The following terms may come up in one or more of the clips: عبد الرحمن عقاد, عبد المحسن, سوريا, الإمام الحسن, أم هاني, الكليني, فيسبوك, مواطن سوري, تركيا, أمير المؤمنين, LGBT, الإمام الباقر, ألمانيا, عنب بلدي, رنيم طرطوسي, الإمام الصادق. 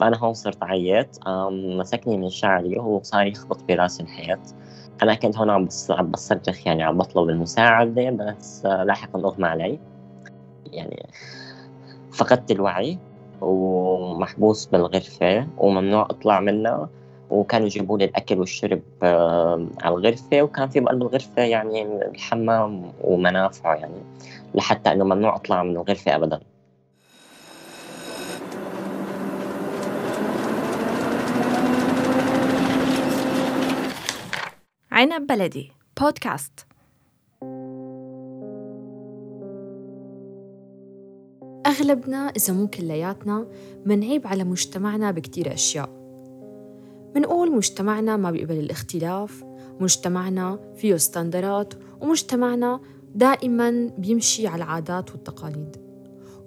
فأنا هون صرت عيّت، مسكني من شعري وصار يخبط براسي الحيط. أنا كنت هون عم بصرخ، يعني عم بطلب المساعدة، بس لاحقاً أغمى علي، يعني فقدت الوعي ومحبوس بالغرفة وممنوع أطلع منها، وكانوا يجيبوا لي الأكل والشرب على الغرفة، وكان في بقلب الغرفة يعني الحمام ومنافعه، يعني لحتى أنه ممنوع أطلع من الغرفة أبداً. عنب بلدي بودكاست. أغلبنا إذا مو كلياتنا منعيب على مجتمعنا بكتير أشياء. منقول مجتمعنا ما بيقبل الاختلاف، مجتمعنا فيه ستاندرات، ومجتمعنا دائماً بيمشي على العادات والتقاليد.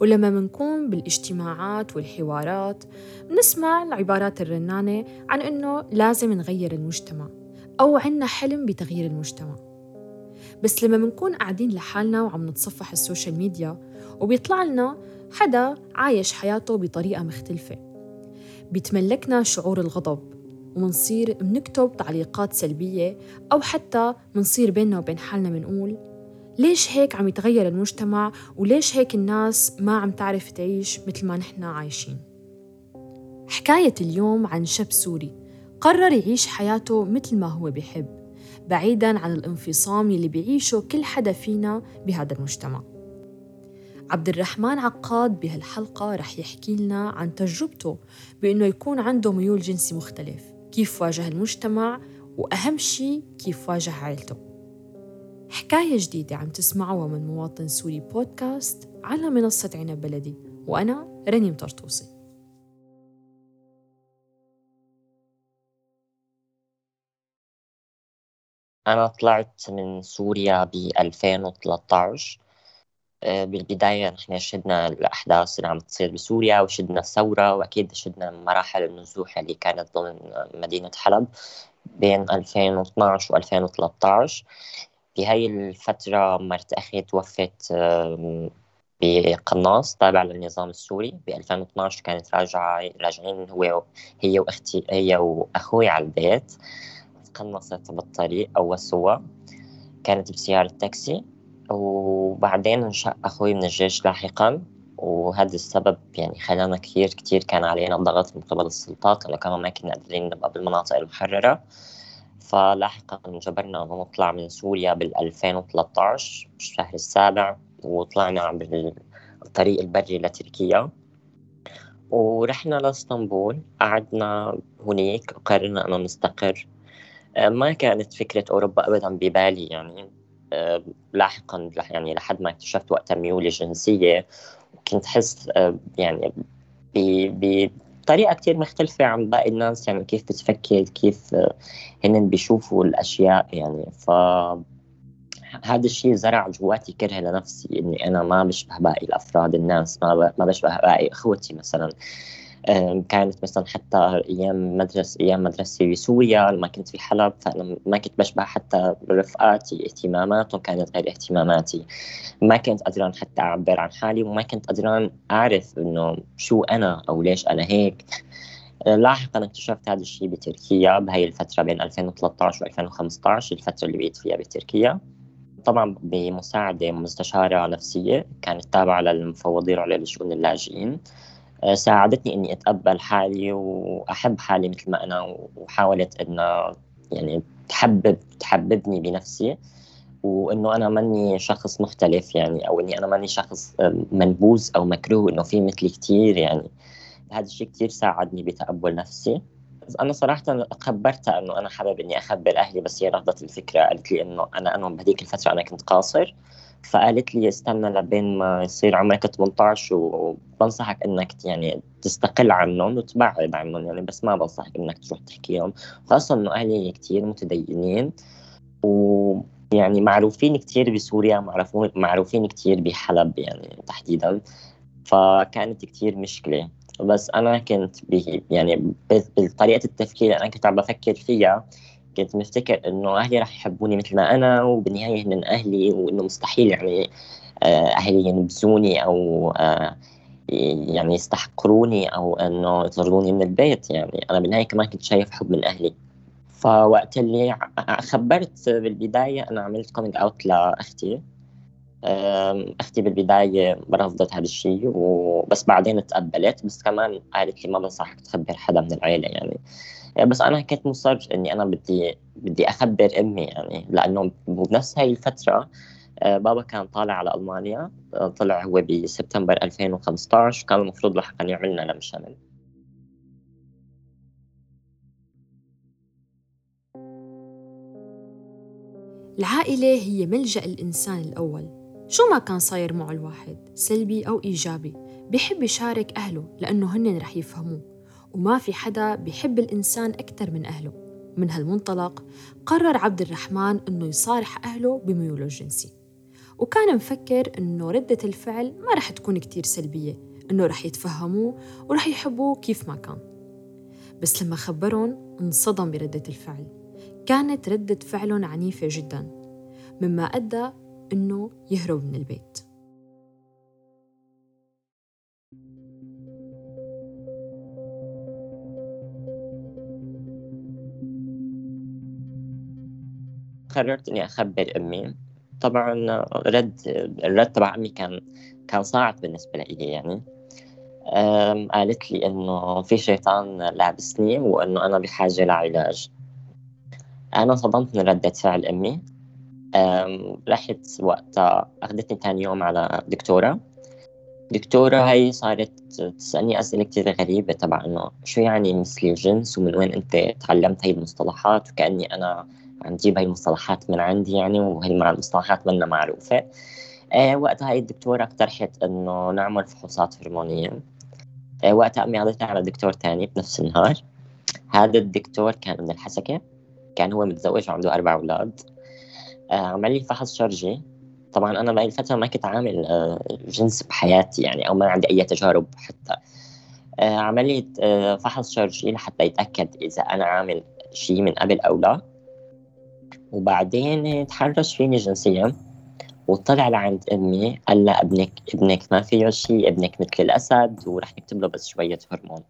ولما منكون بالاجتماعات والحوارات بنسمع العبارات الرنانة عن إنه لازم نغير المجتمع أو عنا حلم بتغيير المجتمع. بس لما منكون قاعدين لحالنا وعم نتصفح السوشيال ميديا وبيطلع لنا حدا عايش حياته بطريقة مختلفة، بيتملكنا شعور الغضب ومنصير منكتب تعليقات سلبية، أو حتى منصير بيننا وبين حالنا منقول ليش هيك عم يتغير المجتمع، وليش هيك الناس ما عم تعرف تعيش مثل ما نحن عايشين. حكاية اليوم عن شاب سوري قرر يعيش حياته مثل ما هو بيحب، بعيداً عن الانفصام اللي بيعيشه كل حدا فينا بهذا المجتمع. عبد الرحمن عقاد بهالحلقة رح يحكي لنا عن تجربته بأنه يكون عنده ميول جنسي مختلف، كيف واجه المجتمع، وأهم شي كيف واجه عائلته. حكاية جديدة عم تسمعوها من مواطن سوري بودكاست على منصة عنب بلدي، وأنا رنيم طرطوسي. أنا طلعت من سوريا ب 2013. بالبداية نحن شهدنا الأحداث اللي عم تصير بسوريا، وشهدنا الثورة، وأكيد شهدنا مراحل النزوح اللي كانت ضمن مدينة حلب بين 2012 و 2013. بهاي الفترة مرت أخي توفت بقناص تابع للنظام السوري. ب 2012 كانت راجعين هي وأختي، هي وأخوي على البيت. قنصت بالطريق أول سوا، كانت بسيارة تاكسي، وبعدين انشق أخوي من الجيش لاحقاً، وهذا السبب يعني خلانا كتير كان علينا ضغط من قبل السلطات، لأنه كمان ما كنا قادرين نبقى بالمناطق المحررة. فلاحقاً انجبرنا أنه نطلع من سوريا بال2013 بالشهر السابع، وطلعنا عبر الطريق البري لتركيا، ورحنا لإسطنبول. قعدنا هناك وقررنا أنه نستقر. ما كانت فكرة أوروبا أبداً ببالي، يعني لاحقاً يعني لحد ما اكتشفت وقتها ميولي الجنسية، وكنت حس يعني بطريقة كتير مختلفة عن باقي الناس، يعني كيف بتفكر، كيف هن بيشوفوا الأشياء. يعني فهذا الشيء زرع جواتي كره لنفسي، إني أنا ما بشبه باقي الأفراد، الناس ما بشبه باقي إخوتي مثلاً. كانت مثلا حتى أيام مدرسة بسوريا لما كنت في حلب، فأنا ما كنت بشبه حتى رفقاتي، اهتماماتهم كانت غير اهتماماتي، ما كنت قادران حتى أعبر عن حالي، وما كنت قادران أعرف إنه شو أنا أو ليش أنا هيك. لاحقا اكتشفت هذا الشيء بتركيا بهاي الفترة بين 2013 و2015، الفترة اللي بقيت فيها بتركيا، طبعا بمساعدة مستشارة نفسية كانت تابعة للمفوضية على الشؤون اللاجئين. ساعدتني إني أتقبل حالي وأحب حالي مثل ما أنا، وحاولت إنه يعني تحببني بنفسي، وإنه أنا ماني شخص مختلف، يعني أو إني أنا ماني شخص منبوذ أو مكروه، إنه في مثلي كتير. يعني هذا الشيء كتير ساعدني بتقبل نفسي. أنا صراحة خبرتها إنه أنا حابب إني أخبر أهلي، بس هي رفضت الفكرة. قالت لي إنه أنا بهديك الفترة أنا كنت قاصر، فقالت لي استنى لبين ما يصير عمرك 18، وبنصحك انك يعني تستقل عنهم وتبعد عنهم، يعني بس ما بنصحك انك تروح تحكيهم، خاصة انه اهلي كتير متدينين، ويعني معروفين كتير بسوريا، معروفين كتير بحلب يعني تحديدا. فكانت كتير مشكلة. بس انا كنت يعني بطريقة التفكير انا كنت عم بفكر فيها، كنت مفتكر إنه أهلي رح يحبوني مثل ما أنا، وبالنهاية هن أهلي، وإنه مستحيل يعني أهلي ينبذوني أو يعني يستحقروني أو أنه يطردوني من البيت. يعني أنا بالنهاية كمان كنت شايف حب من أهلي. فوقت اللي خبرت بالبداية أنا عملت كومينج أوت لأختي، أختي بالبداية رفضت هذا الشيء وبس بعدين تقبلت، بس كمان قالت لي ما بنصحك تخبر حدا من العيلة يعني. بس أنا كنت مصر إني أنا بدي أخبر أمي يعني، لأنه بنفس هاي الفترة بابا كان طالع على ألمانيا، طلع هو بسبتمبر 2015، وكان المفروض رح كان يعملنا لم شمل. العائلة هي ملجأ الإنسان الأول، شو ما كان صاير معه الواحد سلبي أو إيجابي بيحب يشارك أهله لأنه هن رح يفهموه، وما في حدا بيحب الإنسان أكتر من أهله. من هالمنطلق قرر عبد الرحمن أنه يصارح أهله بميوله الجنسي، وكان مفكر أنه ردة الفعل ما رح تكون كتير سلبية، أنه رح يتفهموه ورح يحبوه كيف ما كان. بس لما خبرهم انصدم بردة الفعل، كانت ردة فعلهم عنيفة جداً، مما أدى أنه يهرب من البيت. قررت إني أخبر أمي. طبعاً الرد تبع أمي كان صاعد بالنسبة لي يعني. قالت لي إنه في شيطان لابسني وإنه أنا بحاجة لعلاج. أنا صدمت من ردة فعل أمي. رحت وقتها أخذتني تاني يوم على دكتورة هاي صارت تسألني أسئلة كتير غريبة، طبعاً إنه شو يعني مثل الجنس ومن وين أنت تعلمت هاي المصطلحات، وكأني أنا عم جيب هاي المصطلحات من عندي يعني، وهي المصطلحات منا معروفة. وقتها هاي الدكتورة اقترحت إنه نعمل فحوصات هرمونية. وقتها أمي عادتها على دكتور تاني بنفس النهار. هذا الدكتور كان من الحسكة، كان هو متزوج وعنده 4 أولاد. عمل لي فحص شرجي. طبعاً أنا بهاي الفترة ما كنت عامل جنس بحياتي يعني، أو ما عندي أي تجارب حتى. عمل لي فحص شرجي لحتى يتأكد إذا أنا عامل شيء من قبل أو لا، وبعدين تحرش فيني جنسيا وطلع لعند أمي قال لها ابنك ما فيه شيء، ابنك مثل الأسد ورح نكتب له بس شوية هرمون.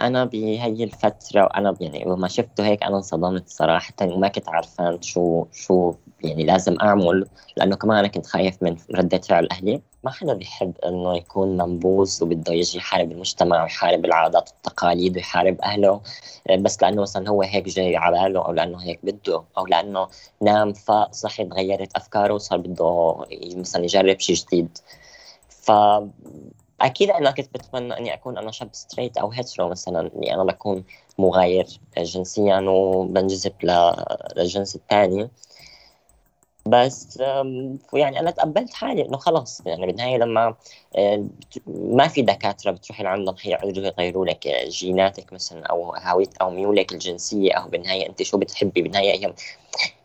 أنا بهاي الفترة وأنا يعني وما شفته هيك أنا انصدمت صراحة، وما كنت عارفان شو يعني لازم أعمل، لأنه كمان أنا كنت خايف من ردة فعل أهلي. ما حدا بيحب إنه يكون منبوذ وبده يجي يحارب المجتمع ويحارب العادات والتقاليد ويحارب أهله بس لأنه مثلا هو هيك جاي على باله، أو لأنه هيك بده، أو لأنه نام فاق صحي تغيرت أفكاره وصار بده مثلا يجرب شيء جديد. أكيد أنا كنت بتمنى أني أكون أنا شاب ستريت أو هيترو مثلاً، أني أنا بكون مغاير جنسياً وبنجذب للجنس الثاني. بس يعني أنا تقبلت حالي أنه خلاص يعني بالنهاية لما ما في دكاترة بتروحي لعندهم حيقعدوا يغيروا لك جيناتك مثلاً أو هويتك أو ميولك الجنسية، أو بالنهاية أنت شو بتحبي. بالنهاية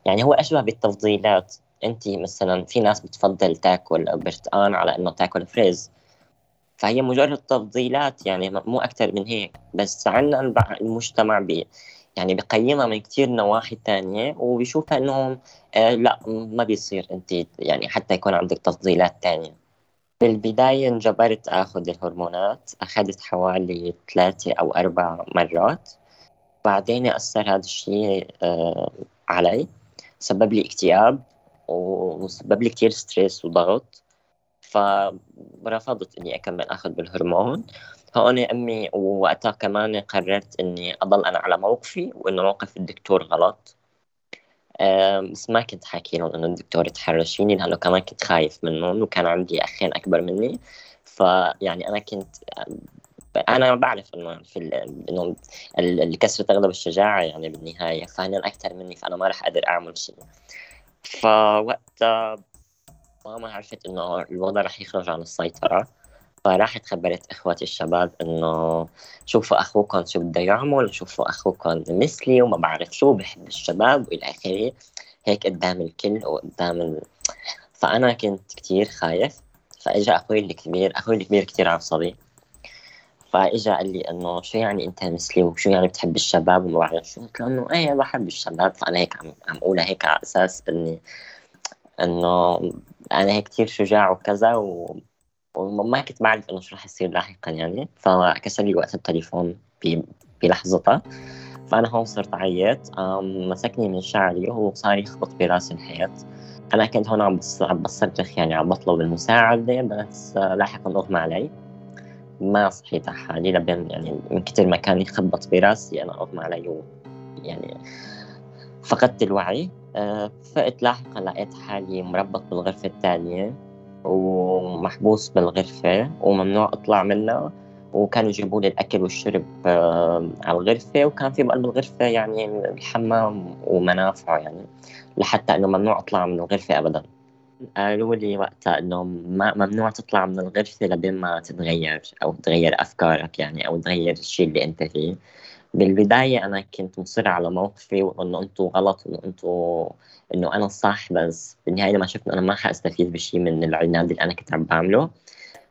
يعني هو أشبه بالتفضيلات، أنت مثلاً في ناس بتفضل تاكل برتقان على أنه تاكل فريز، فهي مجرد تفضيلات يعني مو أكتر من هيك. بس عنا المجتمع يعني بقيمها من كتير نواحي تانية وبيشوفها أنهم لا ما بيصير أنت يعني حتى يكون عندك تفضيلات تانية. بالبداية انجبرت أخذ الهرمونات، أخذت حوالي 3 أو 4 مرات. بعدين أثر هذا الشيء علي، سبب لي اكتئاب وسبب لي كتير ستريس وضغط، فرفضت إني أكمل أخذ بالهرمون. هون أمي ووقتها كمان قررت إني أضل أنا على موقفي وإنه موقف الدكتور غلط. بس ما كنت حاكي لهم إنه الدكتور تحرشيني، لأنه كمان كنت خايف منهم وكان عندي أخين أكبر مني. فيعني أنا بعرف إنه الكسرة تغلب الشجاعة يعني بالنهاية، فهن أكتر مني فأنا ما رح أقدر أعمل شيء. فوقتها ماما عرفت إنه الوضع رح يخرج عن السيطرة، فراحت خبرت إخواتي الشباب إنه شوفوا أخوكم شو بده يعمل، شوفوا أخوكم مثلي وما بعرف شو، بحب الشباب وإلى آخره، هيك قدام الكل وقدام فأنا كنت كتير خايف. فإجا أخوي الكبير كتير عصبي، فإجا قال لي إنه شو يعني أنت مثلي وشو يعني بتحب الشباب وما بعرف شو. قلت له إنه إيه بحب الشباب، فأنا هيك عم أقولها هيك على أساس إني إنه أنا هيك كتير شجاع وكذا، وما كنت بعرف إنه شو رح يصير لاحقا يعني، فكسر لي وقت التليفون بلحظتها. فأنا هون صرت عيّت، مسكني من شعري وصار يخبط براسي الحياة. أنا كنت هون عم بصرخ يعني، عم بطلب المساعدة، بس لاحقا أغمى علي. ما صحيت على حالي لبين يعني من كتر ما كان يخبط براسي أنا أغمى علي، يعني فقدت الوعي. فقت لاحقا لقيت حالي مربط بالغرفة الثانية ومحبوس بالغرفة وممنوع أطلع منها، وكانوا يجيبوا لي الأكل والشرب على الغرفة، وكان في بقلب الغرفة يعني الحمام ومنافعه يعني، لحتى إنه ممنوع أطلع من الغرفة أبدا. قالوا لي وقتها إنه ممنوع تطلع من الغرفة لبين ما تتغير أو تغير أفكارك يعني، أو تغير الشيء اللي أنت فيه. بالبداية أنا كنت مصر على موقفي وإنه أنتوا غلط وإنه أنتوا إنه أنا الصح، بس بالنهاية لما شفت إنه أنا ما حأستفيد بشيء من العناد اللي أنا كنت عم بعمله،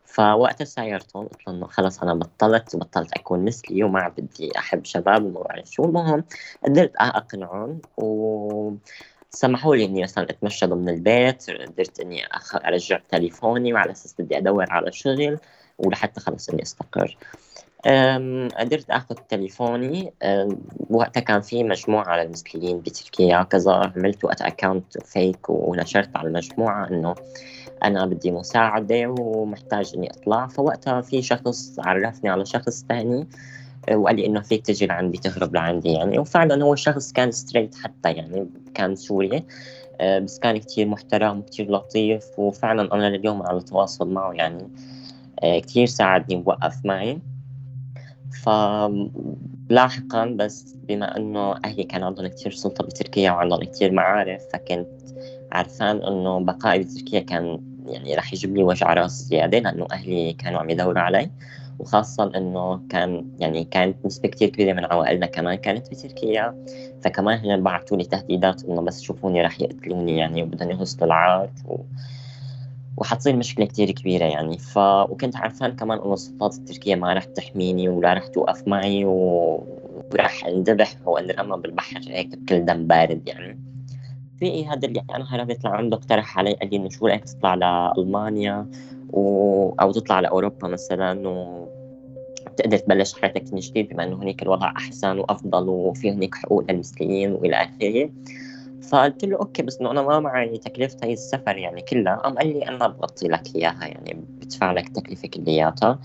فوقتها سايرتهم قلت إنه خلص أنا بطلت أكون مثلي وما بدي أحب شباب وما أعرف شو. المهم قدرت أقنعهم وسمحوا لي إني مثلا أتمشى ضمن البيت، قدرت إني أرجع تليفوني وعلى أساس بدي أدور على شغل ولحتى خلص إني أستقر. قدرت أخذ تليفوني. وقتها كان في مجموعة على المثليين بتركيا كذا، عملت وقت أكاونت فيك ونشرت على المجموعة إنه أنا بدي مساعدة ومحتاج إني أطلع. فوقتها في شخص عرفني على شخص تاني وقال لي إنه فيك تجي لعندي تهرب لعندي يعني، وفعلا هو الشخص كان ستريت حتى يعني، كان سوري بس كان كتير محترم وكتير لطيف، وفعلا أنا اليوم على تواصل معه يعني، كتير ساعدني ووقف معي. فلاحقاً بس بما أنه أهلي كان عندهم كتير سلطة بتركيا وعندهم كتير معارف، فكنت عارفان أنه بقائي بتركيا كان يعني رح يجيب لي وجع راس زيادة، لأنه أهلي كانوا عم يدوروا علي، وخاصة أنه كان يعني كانت نسبة كتير كبيرة من عوائلنا كمان كانت بتركيا، فكمان هنا بعتوا لي تهديدات أنه بس شوفوني رح يقتلوني يعني، وبدهم يهزوا العار وحتصير مشكلة كتير كبيرة يعني. وكنت عارفان كمان أن السلطات التركية ما رح تحميني ولا رح توقف معي، ورح اندبح وانرمى بالبحر هيك بكل دم بارد يعني. في هذا اللي أنا هربت لعنده اقترح علي، قال لي إنه شو رأيك تطلع لألمانيا أو تطلع لأوروبا مثلاً، وبتقدر تبلش حياتك من جديد بما إنه هناك الوضع أحسن وأفضل وفي هناك حقوق للمثليين وإلى آخره. فقلت له أوكي، بس إنه أنا ما معي تكلفة هاي السفر يعني كلها. قام قال لي أنا بغطي لك إياها يعني، بدفع لك تكلفة كلياتها.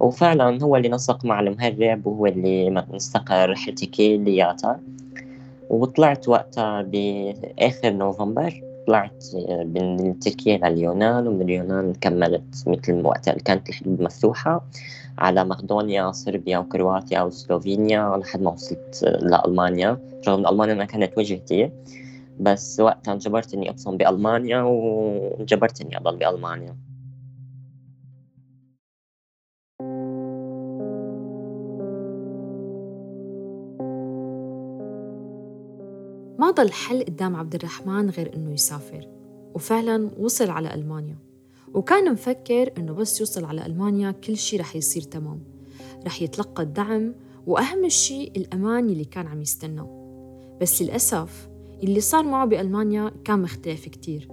وفعلا هو اللي نسق مع المهرب وهو اللي نسقر رحلتي كلياتها. وطلعت وقتها بآخر نوفمبر، طلعت من تركيا لليونان، ومن اليونان كملت مثل وقتها كانت الحدود مفتوحة على مقدونيا، صربيا وكرواتيا وسلوفينيا، لحد ما وصلت لألمانيا. رغم ألمانيا ما كانت وجهتي، بس وقتها انجبرت إني أبصم بألمانيا وانجبرت إني أضل بألمانيا. ما ضل حل قدام عبد الرحمن غير إنه يسافر، وفعلاً وصل على ألمانيا. وكان مفكر إنه بس يوصل على ألمانيا كل شيء رح يصير تمام، رح يتلقى الدعم وأهم شيء الأمان اللي كان عم يستناه. بس للأسف اللي صار معه بألمانيا كان مختلف كتير،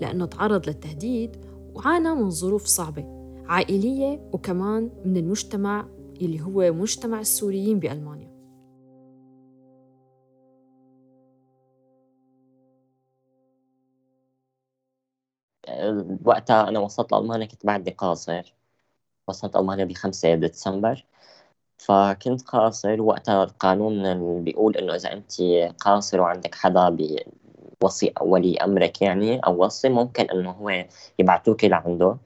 لأنه تعرض للتهديد وعانى من ظروف صعبة عائلية وكمان من المجتمع اللي هو مجتمع السوريين بألمانيا. وقتها أنا وصلت لألمانيا كنت بعدي قاصر، وصلت ألمانيا ب5 ديسمبر، فكنت قاصر. وقتها القانون بيقول إنه إذا أنت قاصر وعندك حدا بوصي ولي أمرك يعني أو وصي، ممكن إنه هو يبعتوك لعنده.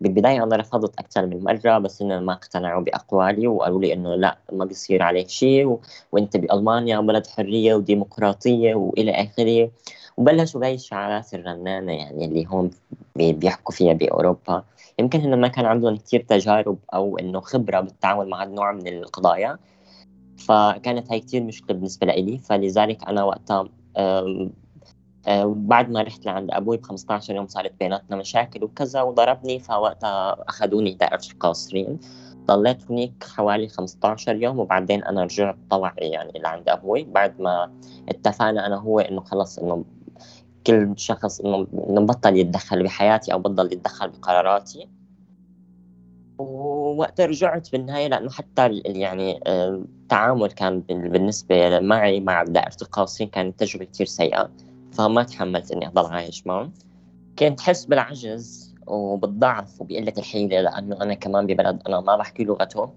بالبداية أنا رفضت أكثر من مرة، بس إنه ما اقتنعوا بأقوالي وقالوا لي إنه لا، ما بيصير عليك شيء وأنت بألمانيا بلد حرية وديمقراطية وإلى آخره. وبلشوا بهاي الشعارات الرنانة يعني اللي هم بيحكوا فيها بأوروبا. يمكن إنه ما كان عندهم كتير تجارب أو إنه خبرة بالتعامل مع النوع من القضايا، فكانت هاي كتير مشكلة بالنسبة لي. فلذلك أنا وقتها بعد ما رحت لعند أبوي ب15 يوم صارت بيناتنا مشاكل وكذا وضربني، فوقتها أخذوني دائرة القاصرين. ضليت هناك حوالي 15 يوم، وبعدين أنا رجعت طوعي يعني لعند أبوي بعد ما اتفقنا أنا هو إنه خلص إنه كل شخص إنه بطل يتدخل بحياتي أو بطل يتدخل بقراراتي. ووقت رجعت بالنهاية، لأنه حتى يعني التعامل كان بالنسبة معي مع دائرة القاصين كانت تجربة كتير سيئة، فما تحملت إني أضل عايش معهم. كنت حس بالعجز وبالضعف وبقلة الحيلة، لأنه أنا كمان ببلد أنا ما بحكي لغتهم،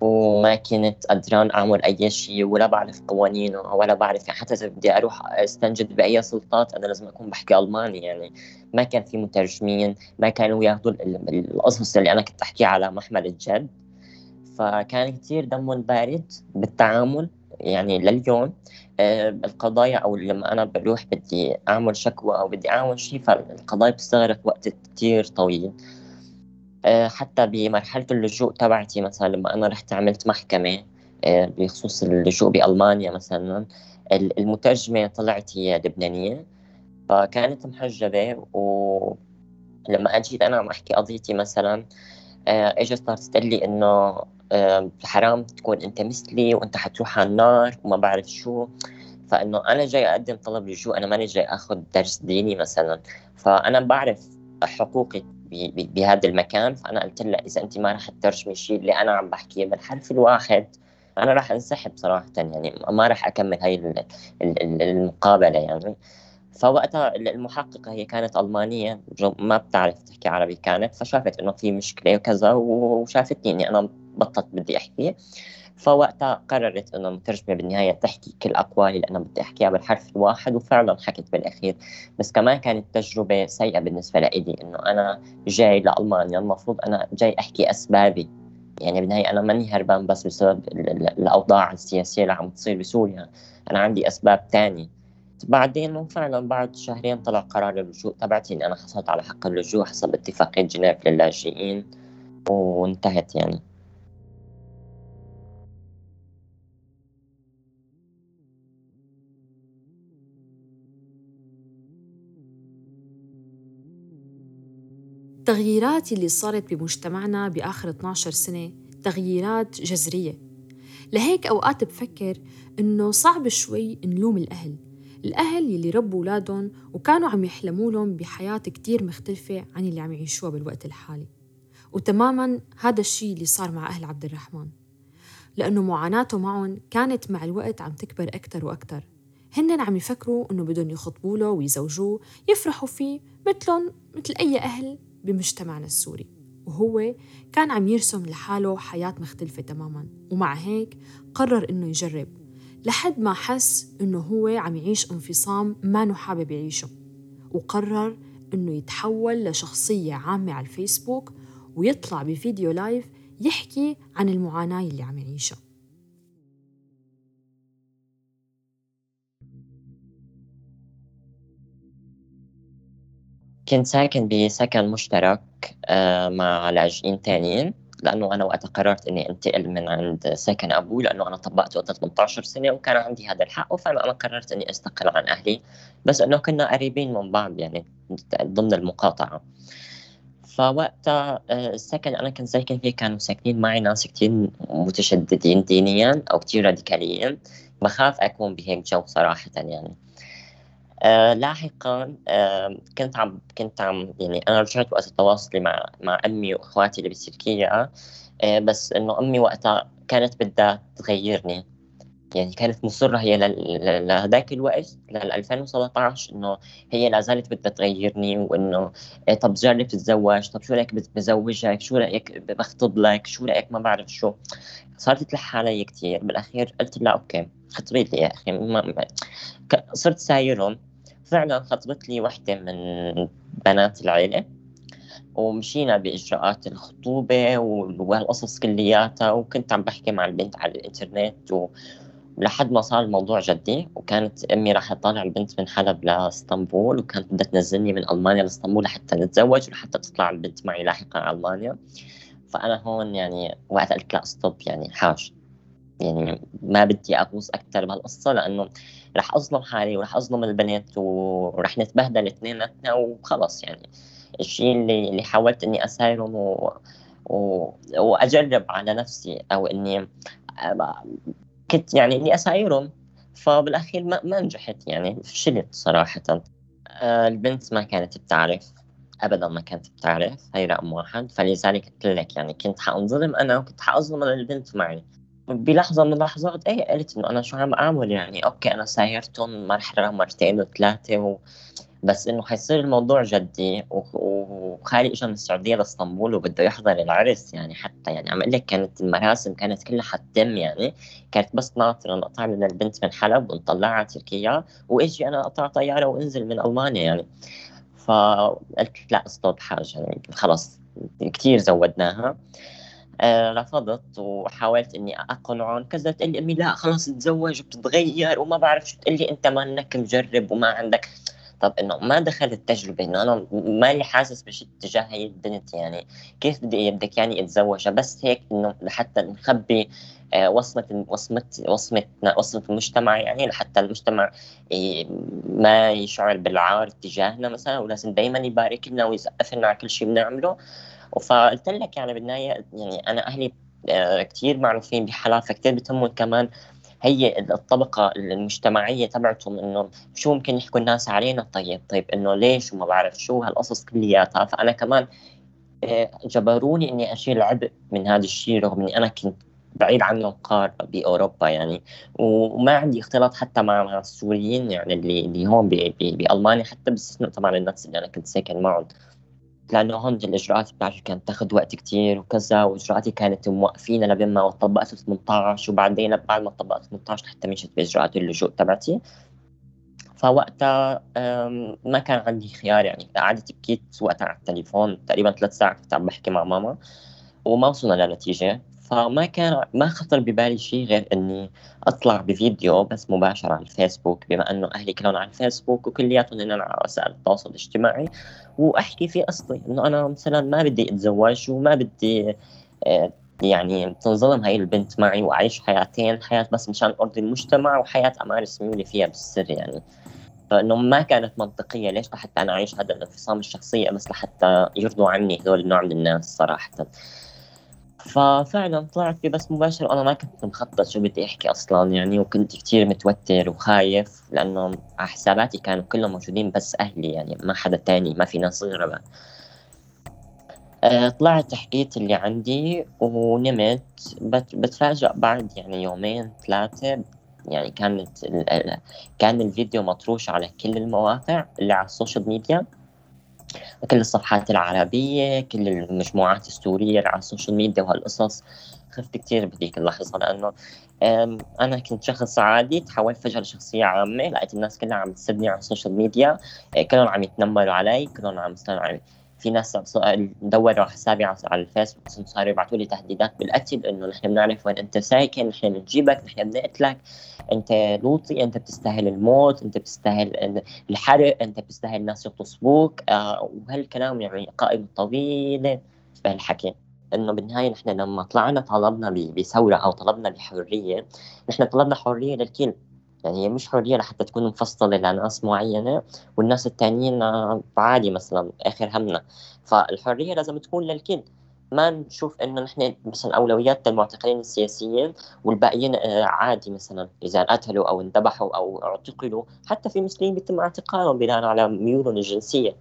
وما كنت قدران أعمل أي شيء ولا بعرف قوانينه ولا بعرف، حتى إذا بدي أروح أستنجد بأي سلطات أنا لازم أكون بحكي ألماني. يعني ما كان في مترجمين، ما كانوا ياخدوا القصص اللي أنا كنت أحكي على محمل الجد، فكان كتير دمهم بارد بالتعامل. يعني لليوم القضايا، أو لما أنا بروح بدي أعمل شكوى أو بدي أعمل شيء، فالقضايا بتستغرق وقت كتير طويل. حتى بمرحلة اللجوء تبعتي، مثلا لما أنا رحت عملت محكمة بخصوص اللجوء بألمانيا، مثلا المترجمة طلعت هي لبنانية فكانت محجبة، ولما أجيت أنا عم أحكي قضيتي مثلا إجت صارت تقول لي إنه حرام تكون أنت مثلي وأنت حتروح على النار وما بعرف شو، فإنه أنا جاي أقدم طلب لجوء، أنا ماني جاي أخذ درس ديني مثلا، فأنا بعرف حقوقي بهذا المكان. فأنا قلت لها إذا أنت ما راح تترجمي شيء اللي أنا عم بحكيه بالحرف الواحد أنا راح أنسحب صراحة، يعني ما راح أكمل هاي المقابلة. يعني فوقتها المحققة هي كانت ألمانية ما بتعرف تحكي عربي كانت، فشافت إنه في مشكلة وكذا، وشافتني إني أنا بطلت بدي أحكي، فوقتها قررت إنه المترجمة بالنهاية تحكي كل أقوالي اللي أنا بدي أحكيها بالحرف الواحد، وفعلاً حكت بالأخير. بس كمان كانت تجربة سيئة بالنسبة لإلي، إنه أنا جاي لألمانيا المفروض أنا جاي أحكي أسبابي، يعني بالنهاية أنا ماني هربان بس بسبب الأوضاع السياسية اللي عم تصير بسوريا، أنا عندي أسباب تاني. بعدين فعلاً بعد شهرين طلع قرار اللجوء تبعتي إن أنا حصلت على حق اللجوء حسب اتفاقية جنيف للاجئين، وانتهت. يعني التغييرات اللي صارت بمجتمعنا بآخر 12 سنة تغييرات جذرية، لهيك أوقات بفكر إنه صعب شوي نلوم الأهل اللي ربوا أولادهم وكانوا عم يحلموا لهم بحياة كتير مختلفة عن اللي عم يعيشوها بالوقت الحالي. وتماماً هذا الشيء اللي صار مع أهل عبد الرحمن، لأنه معاناته معهم كانت مع الوقت عم تكبر أكتر وأكتر. هن عم يفكروا إنه بدهم يخطبوا له ويزوجوه يفرحوا فيه مثلهم مثل أي أهل بمجتمعنا السوري، وهو كان عم يرسم لحاله حياة مختلفة تماماً. ومع هيك قرر إنه يجرب لحد ما حس إنه هو عم يعيش انفصام ما نحابب يعيشه، وقرر إنه يتحول لشخصية عامة على الفيسبوك ويطلع بفيديو لايف يحكي عن المعاناة اللي عم يعيشها. كنت ساكن بسكن مشترك مع لاجئين تانيين، لأنه أنا وقت قررت إني أنتقل من عند سكن أبوي، لأنه أنا طبقت وقت 18 سنة وكان عندي هذا الحق، فأنا قررت إني أستقل عن أهلي، بس إنه كنا قريبين من بعض يعني ضمن المقاطعة. فوقتها السكن أنا كنت ساكن فيه كانوا ساكنين معي ناس كتير متشددين دينيا أو كتير راديكاليين، بخاف أكون بهيك جو صراحة. يعني لاحقاً كنت عم يعني أنا رجعت وقت تواصلي مع أمي وإخواتي اللي بتركيا، بس إنه أمي وقتها كانت بدها تغيرني، يعني كانت مصرة هي لهذاك الوقت لل 2017 إنه هي لازالت بدها تغيرني، وإنه طب جرب تتزوج، طب شو رأيك بزوجك، شو رأيك بخطب لك، شو رأيك ما بعرف شو. صارت تلحى علي كتير. بالأخير قلت لا أوكي خطبي لي يا أخي، ما صرت سايرهم. فعلا خطبت لي واحدة من بنات العيلة، ومشينا بإجراءات الخطوبة والقصص كلياتها، وكنت عم بحكي مع البنت على الإنترنت لحد ما صار الموضوع جدي. وكانت أمي راح تطلع البنت من حلب لإسطنبول، وكانت بدها تنزلني من ألمانيا لإسطنبول حتى نتزوج وحتى تطلع البنت معي لاحقا على ألمانيا. فأنا هون يعني وقت قلت لا استوب، يعني حاج، يعني ما بدي أغوص أكتر بهالقصة، لأنه رح أظلم حالي ورح أظلم البنات ورح نتبهدل اثنيناتنا وخلص. يعني الشيء اللي حاولت إني أسايرهم وأجرب على نفسي، أو إني كنت يعني إني أسايرهم، فبالأخير ما نجحت، يعني فشلت صراحة. البنت ما كانت بتعرف، أبدا ما كانت بتعرف، هاي رقم واحد. فلذلك قلت لك يعني كنت حأنظلم أنا وكنت حأظلم البنت معي. بلحظة من اللحظات إيه قلت إنه أنا شو عم أعمل يعني، أوكي أنا سايرتهم مرحلة مرتين وثلاثة بس إنه حيصير الموضوع جدي. وخالي إجا من السعودية لإسطنبول وبده يحضر العرس يعني، حتى يعني عم أقول لك كانت المراسم كانت كلها حتتم يعني، كانت بس ناطرة نقطع لنا البنت من حلب ونطلعها على تركيا وإجي أنا أقطع طيارة وإنزل من ألمانيا يعني. فقلت لا استوب حاجة يعني، خلاص كتير زودناها. رفضت وحاولت إني أقنعهم، كذا تقلي أمي لا خلاص تزوج وبتتغير وما بعرف شو، تقلي أنت ما إنك مجرب وما عندك. طب إنه ما دخلت التجربة، إنه أنا مالي حاسس بشيء تجاه هاي البنت يعني، كيف بدك يعني أتزوجها بس هيك إنه لحتى نخبي وصمة المجتمع يعني، لحتى المجتمع ما يشعر بالعار تجاهنا مثلا، ولازم دايما يبارك لنا ويسقف لنا على كل شيء بنعمله. فقلت لك يعني بالنهاية يعني أنا أهلي كتير معروفين بحلا، فكتير بتهمهم كمان هي الطبقة المجتمعية تبعتهم، إنه شو ممكن يحكوا الناس علينا. طيب إنه ليش وما بعرف شو هالقصص كلياتها. فأنا كمان جبروني إني أشيل عبء من هذا الشيء، رغم إني أنا كنت بعيد عنهم قار بأوروبا يعني، وما عندي اختلاط حتى مع السوريين يعني اللي هون بألمانيا، حتى باستثناء طبعا الناس اللي أنا كنت ساكن معهم، لأنه هون الإجراءات بتاعتي كانت تاخد وقت كتير وكذا، وإجراءاتي كانت موقفين لما طبقت 18، وبعدين بعد ما طبقت 18 حتى مشيت بإجراءات اللجوء تبعتي. فوقتها ما كان عندي خيار يعني، قعدت بكيت وقتها على التليفون تقريبا 3 ساعات كنت عم بحكي مع ماما وما وصلنا لنتيجة. فما خطر ببالي شيء غير إني أطلع بفيديو بس مباشر على الفيسبوك، بما إنه أهلي كلهم على الفيسبوك وكلياتهم إننا على وسائل التواصل الاجتماعي، وأحكي في قصتي إنه أنا مثلا ما بدي أتزوج وما بدي يعني تنظلم هاي البنت معي، وأعيش حياتين، حياة بس مشان أرضي المجتمع وحياة أمارس ميولي فيها بالسر يعني. فإنه ما كانت منطقية ليش لحتى أنا أعيش هذا الانفصام الشخصية بس لحتى يرضوا عني هذول النوع من الناس صراحةً. ففعلا طلعت فيه بس مباشر، وأنا ما كنت مخطط شو بدي أحكي أصلا يعني، وكنت كتير متوتر وخايف لأنه حساباتي كانوا كلهم موجودين بس أهلي يعني، ما حدا تاني، ما في ناس غيرها. طلعت حكيت اللي عندي ونمت. بتفاجأ بعد يعني 2-3 يوم يعني، كان الفيديو مطروش على كل المواقع اللي على السوشيال ميديا، كل الصفحات العربية، كل المجموعات السورية على السوشيال ميديا وهالقصص. خفت كتير بهذيك اللحظة لأنه أنا كنت شخص عادي تحول فجأة لشخصية عامة، لقيت الناس كلها عم تسبني على السوشيال ميديا، كلهم عم يتنمروا علي، كلهم عم يستنوا علي. في ناس دوروا حسابي على الفيسبوك صاروا يبعثوا لي تهديدات بالقتل، إنه نحن بنعرف وين أنت ساكن، نحن بنجيبك، نحن بنقتلك، أنت لوطي، أنت بتستاهل الموت، أنت بتستاهل الحرق، أنت بتستاهل الناس يغتصبوك. وهالكلام يعني قائمة طويلة بهالحكي. إنه بالنهاية نحن لما طلعنا طلبنا بثورة أو طلبنا بحرية، نحن طلبنا حرية للكل يعني، مش حرية لحتى تكون مفصلة لناس معينة والناس التانيين عادي مثلا آخر همنا. فالحرية لازم تكون للكل، ما نشوف إنه نحن مثلا أولويات المعتقلين السياسيين والباقيين عادي مثلا إذا قتلوا أو انذبحوا أو اعتقلوا. حتى في مسلمين بيتم اعتقالهم بناء على ميولهم الجنسية،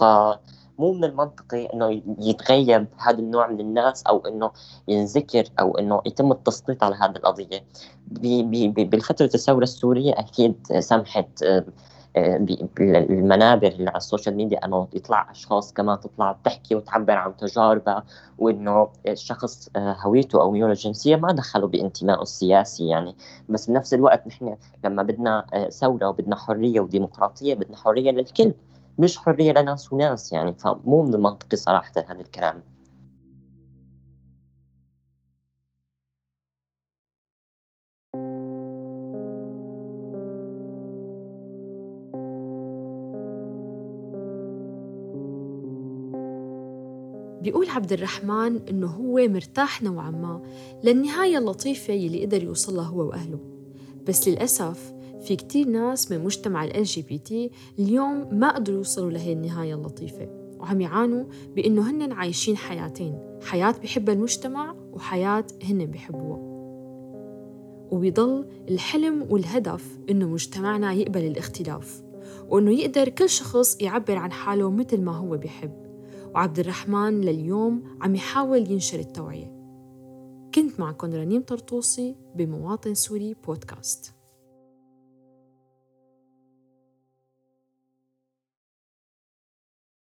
فمو من المنطقي إنه يتغيب هذا النوع من الناس أو إنه ينذكر أو إنه يتم التسليط على هذه القضية. بالفترة الثورة السورية أكيد سمحت بالمنابر اللي على السوشيال ميديا أنه يطلع أشخاص كمان تطلع تحكي وتعبر عن تجاربها، وإنه الشخص هويته أو ميوله الجنسية ما دخلوا بانتمائه السياسي يعني. بس بنفس الوقت نحن لما بدنا ثورة وبدنا حرية وديمقراطية، بدنا حرية للكل مش حرية لناس وناس يعني. فمو من المنطقي صراحة هذا الكلام. بيقول عبد الرحمن إنه هو مرتاح نوعاً ما للنهاية اللطيفة يلي قدر يوصلها هو وأهله، بس للأسف في كتير ناس من مجتمع الLGBT اليوم ما قدروا يوصلوا لهي النهاية اللطيفة، وعم يعانوا بإنه هن عايشين حياتين، حياة بيحبها المجتمع وحياة هن بيحبوها. وبيضل الحلم والهدف إنه مجتمعنا يقبل الاختلاف، وإنه يقدر كل شخص يعبر عن حاله مثل ما هو بيحب، وعبد الرحمن لليوم عم يحاول ينشر التوعية. كنت معكم رنيم طرطوسي بمواطن سوري بودكاست.